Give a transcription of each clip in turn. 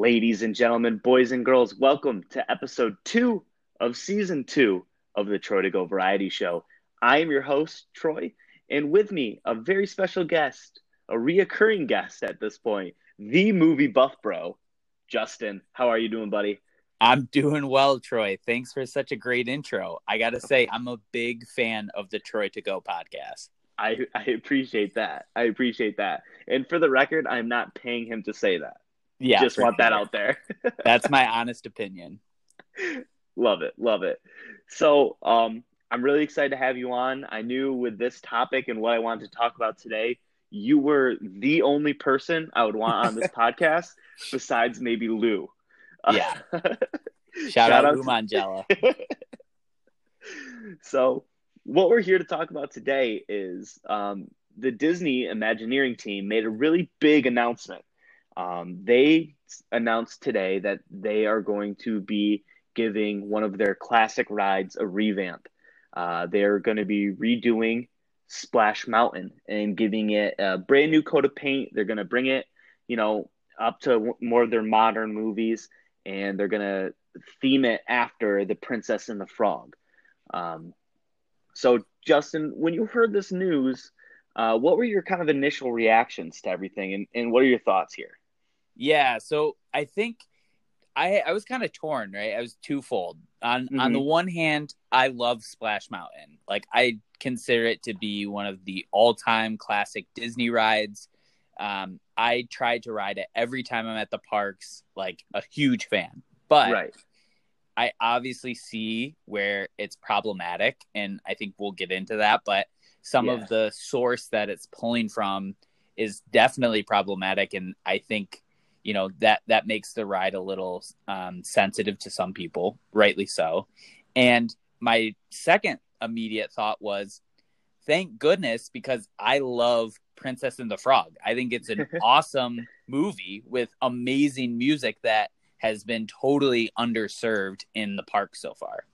Ladies and gentlemen, boys and girls, welcome to episode 2 of season 2 of the Troy to Go Variety Show. I am your host, Troy, and with me, a very special guest, a reoccurring guest at this point, the movie buff bro, Justin. How are you doing, buddy? I'm doing well, Troy. Thanks for such a great intro. I got to say, I'm a big fan of the Troy to Go podcast. I appreciate that. And for the record, I'm not paying him to say that. Yeah, just want that out there. That's my honest opinion. Love it. Love it. So I'm really excited to have you on. I knew with this topic and what I wanted to talk about today, you were the only person I would want on this podcast besides maybe Lou. Yeah. Shout out Lou Mangiella. So what we're here to talk about today is the Disney Imagineering team made a really big announcement. They announced today that they are going to be giving one of their classic rides a revamp. They're going to be redoing Splash Mountain and giving it a brand new coat of paint. They're going to bring it, up to more of their modern movies, and they're going to theme it after The Princess and the Frog. So, Justin, when you heard this news, what were your kind of initial reactions to everything, and what are your thoughts here? Yeah, so I think I was kind of torn, right? I was twofold. On the one hand, I love Splash Mountain. Like, I consider it to be one of the all-time classic Disney rides. I try to ride it every time I'm at the parks, like a huge fan. But right. I obviously see where it's problematic, and I think we'll get into that, but some of the source that it's pulling from is definitely problematic. And I think, that makes the ride a little sensitive to some people, rightly so. And my second immediate thought was, thank goodness, because I love Princess and the Frog. I think it's an awesome movie with amazing music that has been totally underserved in the park so far.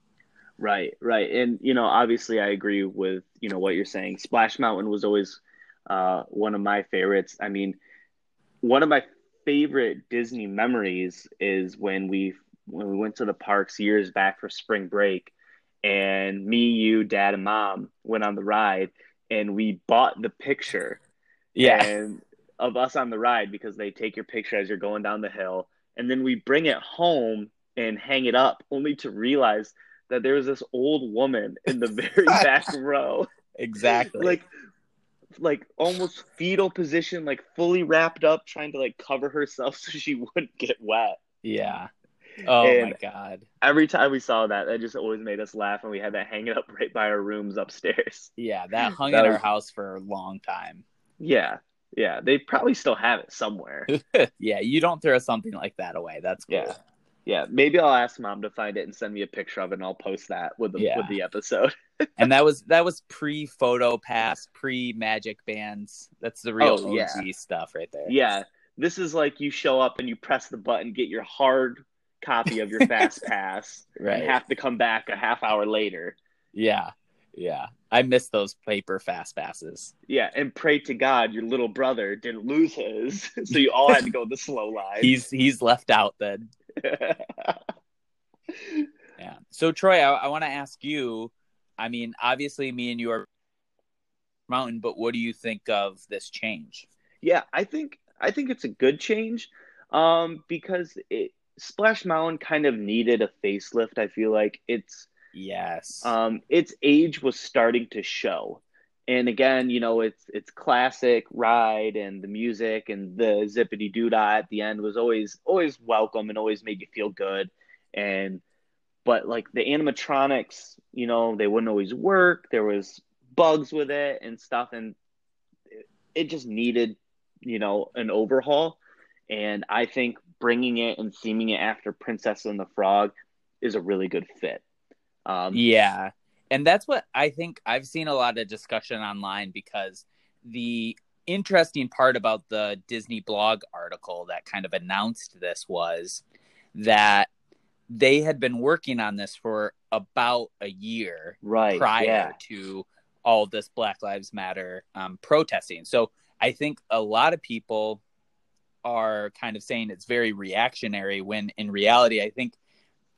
Right. And, obviously I agree with, what you're saying. Splash Mountain was always one of my favorites. I mean, one of my favorite Disney memories is when we went to the parks years back for spring break, and me, you, dad, and mom went on the ride, and we bought the picture of us on the ride, because they take your picture as you're going down the hill, and then we bring it home and hang it up, only to realize that there was this old woman in the very back row. Exactly. Like almost fetal position, like fully wrapped up, trying to cover herself so she wouldn't get wet. Yeah. Oh my God. Every time we saw that, that just always made us laugh, and we had that hanging up right by our rooms upstairs. Yeah, that hung in our house for a long time. Yeah. They probably still have it somewhere. Yeah, you don't throw something like that away. That's cool. Yeah. Yeah, maybe I'll ask mom to find it and send me a picture of it, and I'll post that with the episode. And that was pre-photo pass, pre-magic bands. That's the real OG stuff right there. Yeah, this is like you show up and you press the button, get your hard copy of your fast pass, right. And have to come back a half hour later. Yeah, I miss those paper fast passes. Yeah, and pray to God your little brother didn't lose his, so you all had to go the slow line. He's left out then. Yeah. So Troy, I want to ask you, I mean, obviously me and you are Mountain, but what do you think of this change? Yeah, I think it's a good change, because Splash Mountain kind of needed a facelift. I feel like its age was starting to show. And again, it's classic ride, and the music and the zippity doo dah at the end was always welcome and always made you feel good. But like the animatronics, they wouldn't always work. There was bugs with it and stuff, and it just needed, an overhaul. And I think bringing it and theming it after Princess and the Frog is a really good fit. Yeah. And that's what I think. I've seen a lot of discussion online, because the interesting part about the Disney blog article that kind of announced this was that they had been working on this for about a year prior to all this Black Lives Matter protesting. So I think a lot of people are kind of saying it's very reactionary, when in reality, I think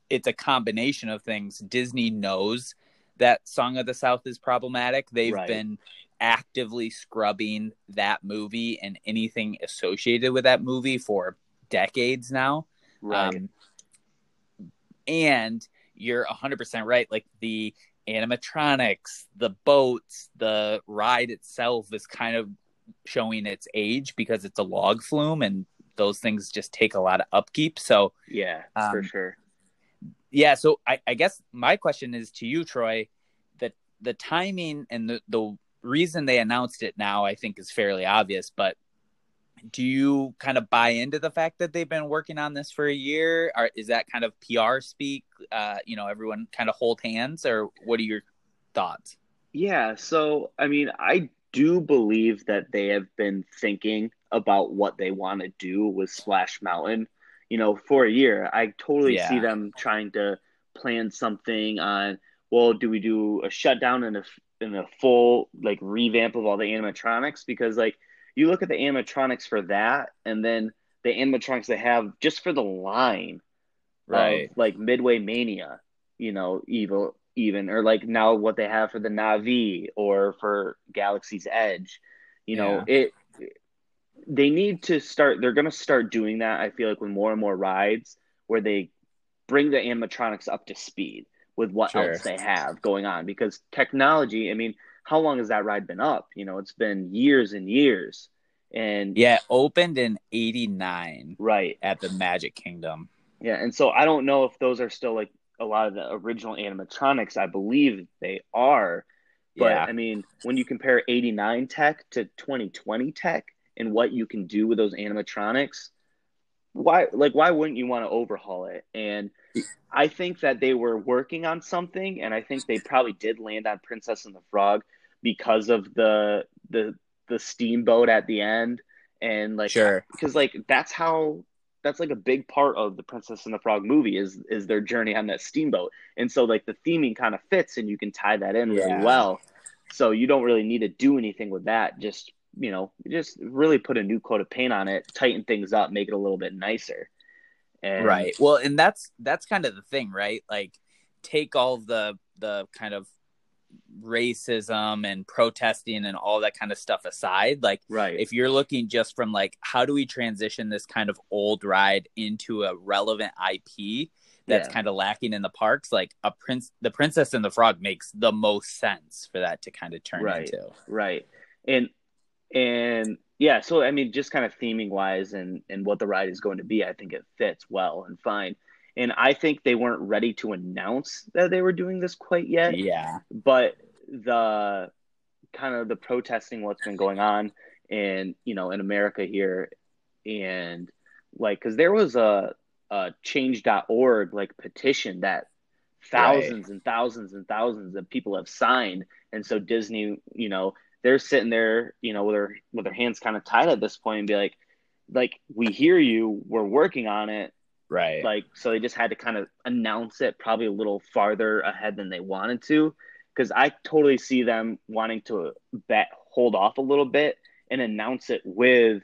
it's a combination of things. Disney knows that Song of the South is problematic. They've right. been actively scrubbing that movie and anything associated with that movie for decades now. Right. And you're 100% right. Like, the animatronics, the boats, the ride itself is kind of showing its age because it's a log flume, and those things just take a lot of upkeep. So yeah, for sure. Yeah. So I guess my question is to you, Troy, that the timing and the reason they announced it now, I think, is fairly obvious, but do you kind of buy into the fact that they've been working on this for a year? Or is that kind of PR speak? You know, everyone kind of hold hands, or what are your thoughts? Yeah. So, I mean, I do believe that they have been thinking about what they want to do with Splash Mountain, you know, for a year. I totally yeah. see them trying to plan something on, well, do we do a shutdown and a full like revamp of all the animatronics? Because like, you look at the animatronics for that, and then the animatronics they have just for the line, right? Of, like, Midway Mania, you know, Evil even, or like now what they have for the Na'vi or for Galaxy's Edge, you know, yeah. They need to start. They're going to start doing that, I feel like, with more and more rides where they bring the animatronics up to speed with what sure. else they have going on, because technology, I mean, how long has that ride been up? You know, it's been years and years. And yeah, it opened in 1989, right, at the Magic Kingdom. Yeah, and so I don't know if those are still like a lot of the original animatronics. I believe they are, but yeah. I mean, when you compare 1989 tech to 2020 tech and what you can do with those animatronics, why wouldn't you want to overhaul it? And I think that they were working on something, and I think they probably did land on Princess and the Frog because of the steamboat at the end, and like sure. because like that's like a big part of the Princess and the Frog movie is their journey on that steamboat, and so like the theming kind of fits, and you can tie that in really yeah. well. So you don't really need to do anything with that. Just, you know, just really put a new coat of paint on it, tighten things up, make it a little bit nicer. And right. Well, and that's kind of the thing, right? Like, take all the kind of racism and protesting and all that kind of stuff aside. Like, right. if you're looking just from like, how do we transition this kind of old ride into a relevant IP that's yeah. kind of lacking in the parks? Like the Princess and the Frog makes the most sense for that to kind of turn right. into. Right. And yeah, so I mean, just kind of theming wise and what the ride is going to be, I think it fits well and fine. And I think they weren't ready to announce that they were doing this quite yet. Yeah. But the kind of the protesting, what's been going on in, you know, in America here, and like, cause there was a change.org like petition that thousands right. and thousands and thousands of people have signed. And so Disney, you know, they're sitting there, you know, with their hands kind of tied at this point, and be like, we hear you, we're working on it. Right. Like, so they just had to kind of announce it probably a little farther ahead than they wanted to, because I totally see them wanting to hold off a little bit and announce it with,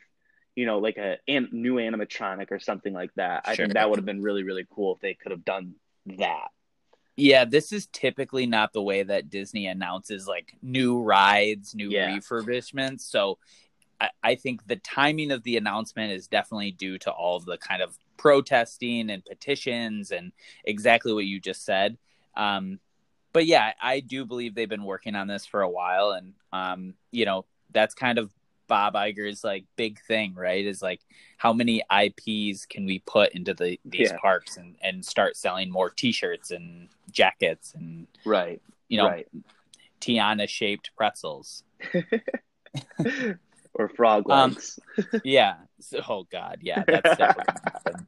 you know, like a new animatronic or something like that. Sure. I think that would have been really, really cool if they could have done that. Yeah, this is typically not the way that Disney announces like new rides, new yeah. refurbishments. So I think the timing of the announcement is definitely due to all of the kind of protesting and petitions and exactly what you just said. But yeah, I do believe they've been working on this for a while. And, you know, that's kind of Bob Iger's like big thing, right? Is like, how many IPs can we put into these yeah. parks and start selling more t-shirts and jackets and right, you know, right. Tiana shaped pretzels or frog legs. Yeah. So, oh God, yeah, that's definitely gonna happen.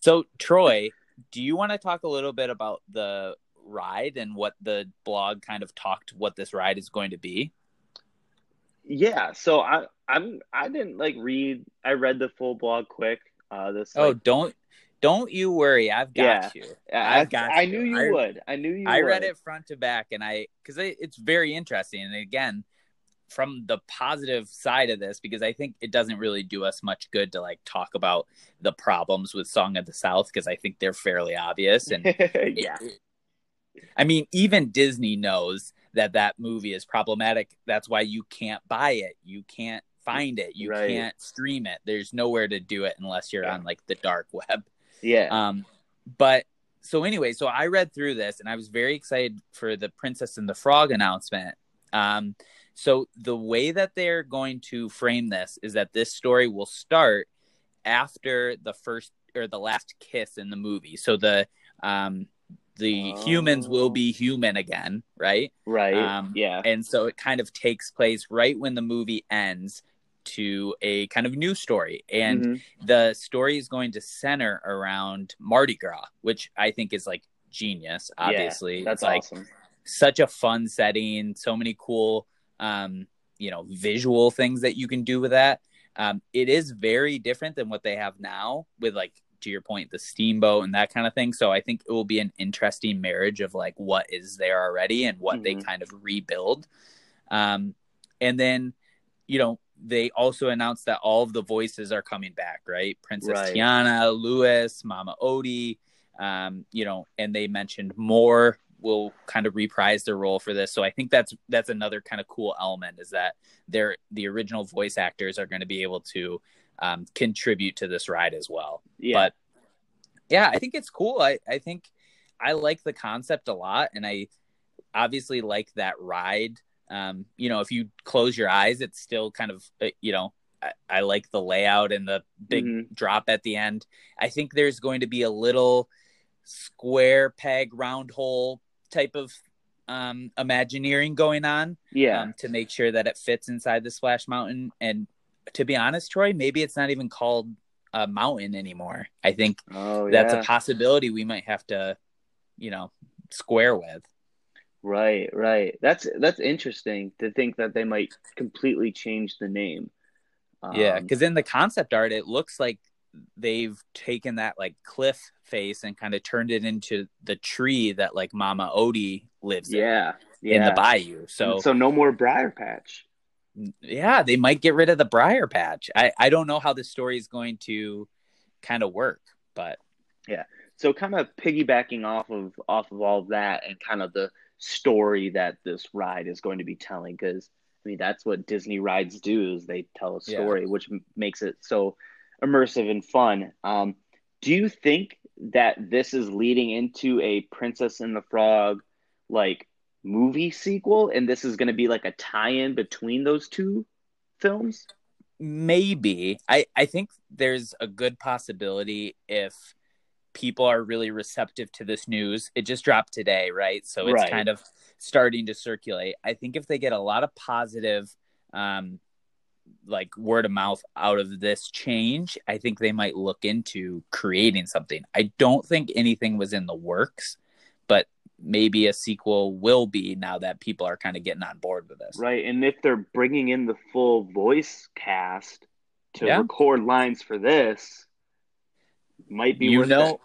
So Troy, do you want to talk a little bit about the ride and what the blog kind of what this ride is going to be? Yeah, so I didn't like read. I read the full blog quick. This. Oh, like, don't you worry. I've got yeah, you. I've got. I knew you would. I knew you. I read it front to back, and because it's very interesting. And again, from the positive side of this, because I think it doesn't really do us much good to like talk about the problems with Song of the South, because I think they're fairly obvious. And yeah, I mean, even Disney knows that that movie is problematic. That's why you can't buy it. You can't find it. You right. can't stream it. There's nowhere to do it unless you're yeah. on like the dark web. Yeah. But so anyway, so I read through this and I was very excited for the Princess and the Frog announcement. So the way that they're going to frame this is that this story will start after the first or the last kiss in the movie. So the humans will be human again, right? Right. Yeah. And so it kind of takes place right when the movie ends to a kind of new story. And mm-hmm. the story is going to center around Mardi Gras, which I think is like genius, obviously. Yeah, that's like, awesome. Such a fun setting, so many cool visual things that you can do with that. It is very different than what they have now with, like, to your point, the steamboat and that kind of thing. So I think it will be an interesting marriage of like what is there already and what mm-hmm. they kind of rebuild. And then, they also announced that all of the voices are coming back, right? Princess right. Tiana, Louis, Mama Odie, and they mentioned more will kind of reprise their role for this. So I think that's another kind of cool element, is that the original voice actors are going to be able to contribute to this ride as well. Yeah. But yeah, I think it's cool. I think I like the concept a lot, and I obviously like that ride. If you close your eyes, it's still kind of, I like the layout and the big mm-hmm. drop at the end. I think there's going to be a little square peg round hole type of Imagineering going on to make sure that it fits inside the Splash Mountain. And to be honest, Troy, maybe it's not even called a mountain anymore. I think that's a possibility we might have to square with. Right that's interesting to think that they might completely change the name, because in the concept art it looks like they've taken that like cliff face and kind of turned it into the tree that like Mama Odie lives in the bayou. So no more Briar Patch. Yeah, they might get rid of the Briar Patch. I don't know how this story is going to kind of work, but yeah. So kind of piggybacking off of all of that and kind of the story that this ride is going to be telling, because I mean that's what Disney rides do, is they tell a story, which makes it so immersive and fun. Do you think that this is leading into a Princess and the Frog like movie sequel, and this is going to be like a tie-in between those two films? Maybe. I think there's a good possibility if people are really receptive to this news. It just dropped today, right? So it's kind of starting to circulate. I think if they get a lot of positive like word of mouth out of this change, I think they might look into creating something. I don't think anything was in the works, but maybe a sequel will be now that people are kind of getting on board with this. Right. And if they're bringing in the full voice cast to record lines for this, might be extra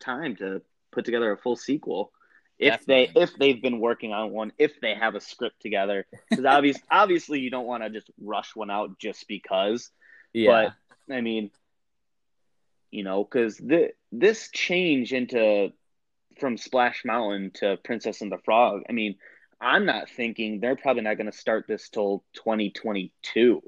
time to put together a full sequel. If they've been working on one, if they have a script together, because obviously you don't want to just rush one out just because. Yeah. But I mean, because this change from Splash Mountain to Princess and the Frog, I mean, I'm not thinking they're probably not going to start this till 2022,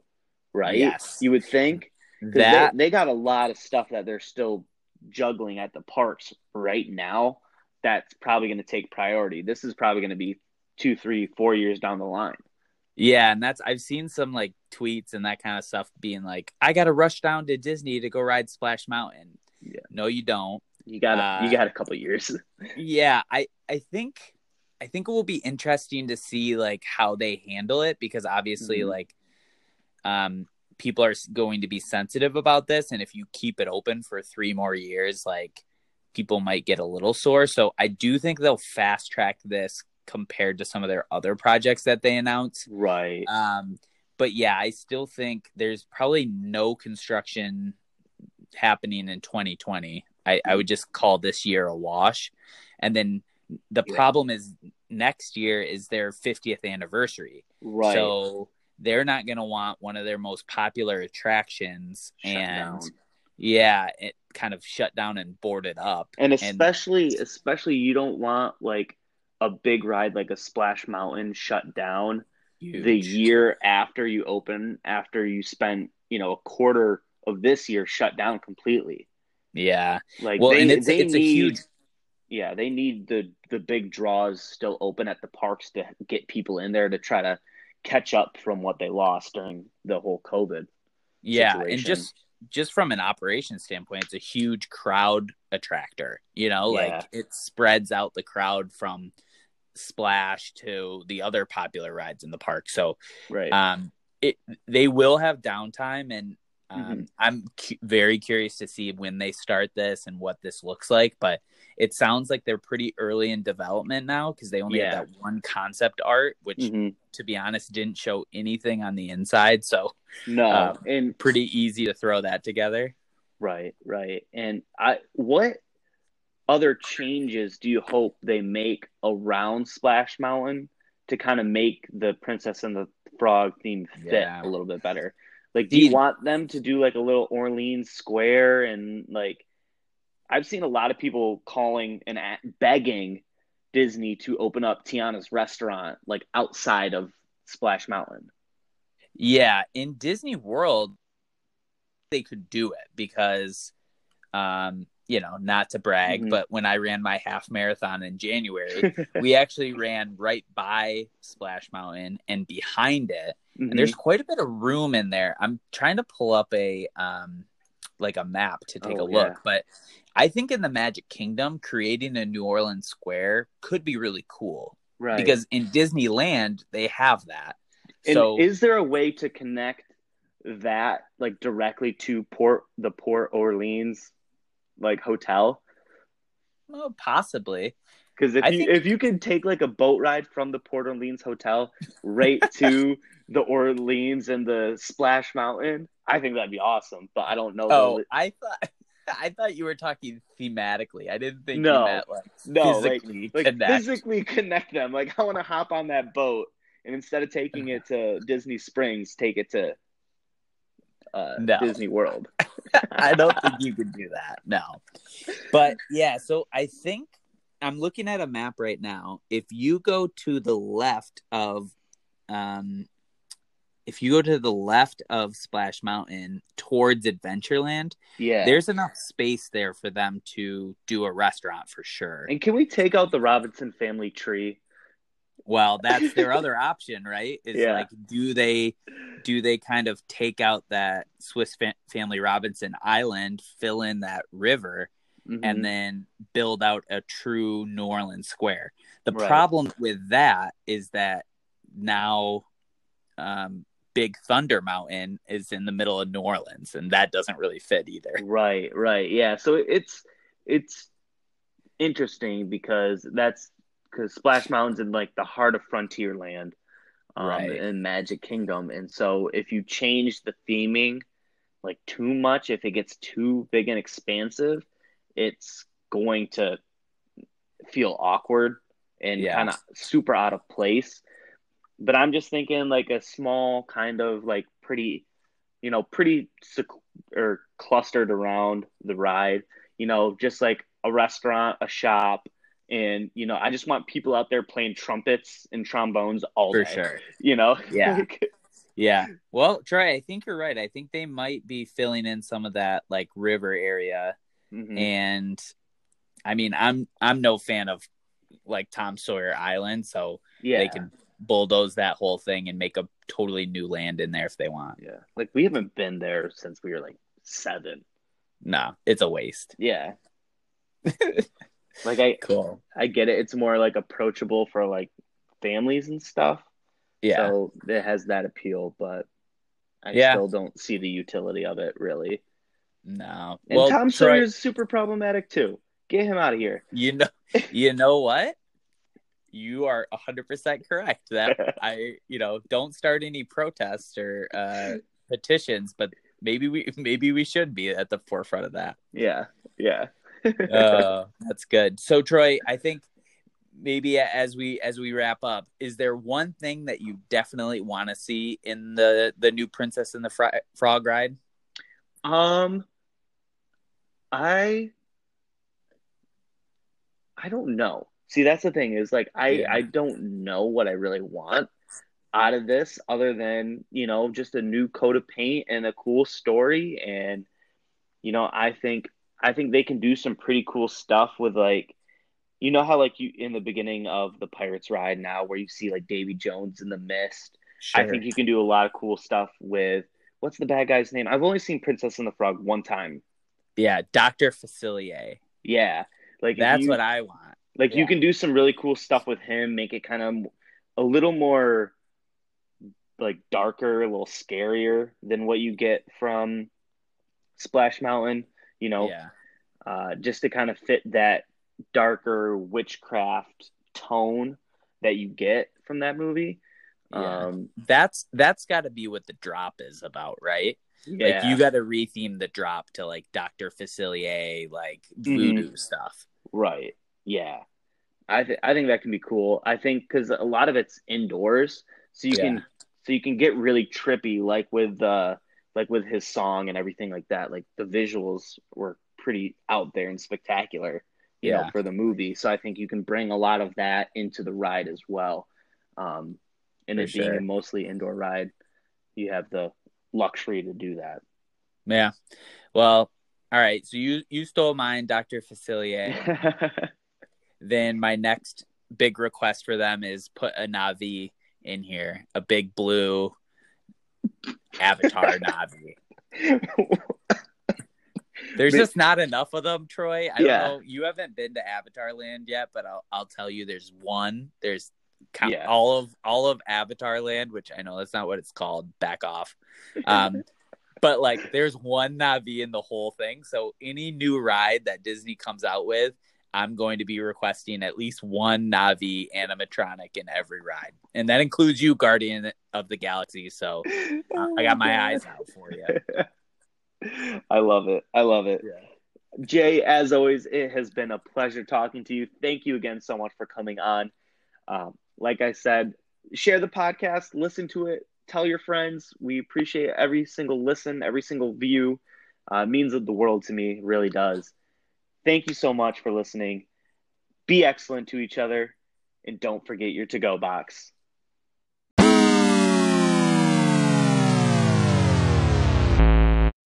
right? Yes, you would think that they got a lot of stuff that they're still juggling at the parks right now. That's probably going to take priority. This is probably going to be 2, 3, 4 years down the line. Yeah, and I've seen some like tweets and that kind of stuff being like, I got to rush down to Disney to go ride Splash Mountain. Yeah. No, you don't. You got a couple years. Yeah, I think it will be interesting to see like how they handle it, because obviously mm-hmm. like people are going to be sensitive about this, and if you keep it open for 3 more years, like people might get a little sore. So I do think they'll fast track this compared to some of their other projects that they announce. Right. But yeah, I still think there's probably no construction happening in 2020. I would just call this year a wash. And then the problem is next year is their 50th anniversary. Right. So they're not going to want one of their most popular attractions shut down. Yeah, it kind of shut down and boarded up. And especially you don't want like a big ride like a Splash Mountain shut down the year after you open, after you spent, you know, a quarter of this year shut down completely. Yeah. Like, well, they need the big draws still open at the parks to get people in there to try to catch up from what they lost during the whole COVID. Yeah, situation. And just from an operations standpoint, it's a huge crowd attractor. You know, like it spreads out the crowd from Splash to the other popular rides in the park. So, right. They will have downtime, and I'm very curious to see when they start this and what this looks like. But it sounds like they're pretty early in development now because they only have that one concept art, which, to be honest, didn't show anything on the inside. So, no, and pretty easy to throw that together. Right. And what other changes do you hope they make around Splash Mountain to kind of make the Princess and the Frog theme fit a little bit better? Like, do you want them to do like a little Orleans Square? And like, I've seen a lot of people calling and begging Disney to open up Tiana's restaurant, like outside of Splash Mountain. Yeah. In Disney World, they could do it because, you know, not to brag, but when I ran my half marathon in January, we actually ran right by Splash Mountain and behind it. And there's quite a bit of room in there. I'm trying to pull up a map to take a look. But I think in the Magic Kingdom, creating a New Orleans Square could be really cool. Right. Because in Disneyland, they have that. And so, is there a way to connect that like directly to the Port Orleans like hotel? Well, possibly. Because if you can take like a boat ride from the Port Orleans hotel right to the Orleans and the Splash Mountain, I think that'd be awesome. But I don't know. Oh, I thought you were talking thematically. I didn't think you meant like physically connect. Physically connect them. Like I want to hop on that boat and instead of taking it to Disney Springs, take it to Disney World. I don't think you could do that. No. But yeah, so I think I'm looking at a map right now. If you go to the left of Splash Mountain towards Adventureland, there's enough space there for them to do a restaurant for sure. And can we take out the Robinson family tree? Well, that's their other option, right? Is like, do they kind of take out that Swiss Family Robinson Island, fill in that river, and then build out a true New Orleans Square? The problem with that is that now Big Thunder Mountain is in the middle of New Orleans, and that doesn't really fit either. Right. Yeah. So it's interesting because Splash Mountain's in like the heart of Frontierland and Magic Kingdom. And so if you change the theming like too much, if it gets too big and expansive, it's going to feel awkward and kind of super out of place. But I'm just thinking like a small kind of like pretty clustered around the ride, you know, just like a restaurant, a shop. And, you know, I just want people out there playing trumpets and trombones all day. For sure. You know? Yeah. Yeah. Well, Troy, I think you're right. I think they might be filling in some of that like river area. And I mean, I'm no fan of like Tom Sawyer Island. So they can bulldoze that whole thing and make a totally new land in there if they want. Yeah. Like we haven't been there since we were like 7. No, it's a waste. Yeah. Like I get it. It's more like approachable for like families and stuff. Yeah. So it has that appeal, but I still don't see the utility of it really. No. And well, Tom Sawyer's super problematic too. Get him out of here. You know what? You are 100% correct. That don't start any protests or petitions, but maybe we should be at the forefront of that. Yeah. That's good. So Troy, I think maybe as we wrap up, is there one thing that you definitely want to see in the new Princess and the Frog ride? I don't know. See, that's the thing is like, I don't know what I really want out of this other than, you know, just a new coat of paint and a cool story. And, you know, I think they can do some pretty cool stuff with, like, you know how, like, you in the beginning of the Pirates ride now where you see, like, Davy Jones in the mist. Sure. I think you can do a lot of cool stuff with, what's the bad guy's name? I've only seen Princess and the Frog one time. Yeah, Dr. Facilier. Yeah. Like, that's what I want. Like, yeah. You can do some really cool stuff with him, make it kind of a little more, like, darker, a little scarier than what you get from Splash Mountain, you know, yeah. Just to kind of fit that darker witchcraft tone that you get from that movie. Yeah. That's got to be what the drop is about, right? Yeah. Like, you got to retheme the drop to, like, Dr. Facilier, like, voodoo stuff. Right. Yeah. I think that can be cool. I think because a lot of it's indoors, so you can get really trippy, like with his song and everything like that. Like, the visuals were pretty out there and spectacular, you know, for the movie. So I think you can bring a lot of that into the ride as well. And it being a mostly indoor ride, you have the luxury to do that. Yeah. Well, all right. So you stole mine, Dr. Facilier. Then my next big request for them is put a Na'vi in here, a big blue Avatar Na'vi. There's just not enough of them, Troy. I don't know. You haven't been to Avatar Land yet, but I'll tell you, there's one. There's all of Avatar Land, which I know that's not what it's called. Back off. But, like, there's one Na'vi in the whole thing. So any new ride that Disney comes out with, I'm going to be requesting at least one Na'vi animatronic in every ride. And that includes you, Guardian of the Galaxy. So I got my eyes out for you. I love it. Yeah. Jay, as always, it has been a pleasure talking to you. Thank you again so much for coming on. Like I said, share the podcast, listen to it, tell your friends. We appreciate every single listen, every single view. Means the world to me, really does. Thank you so much for listening. Be excellent to each other, and don't forget your to-go box.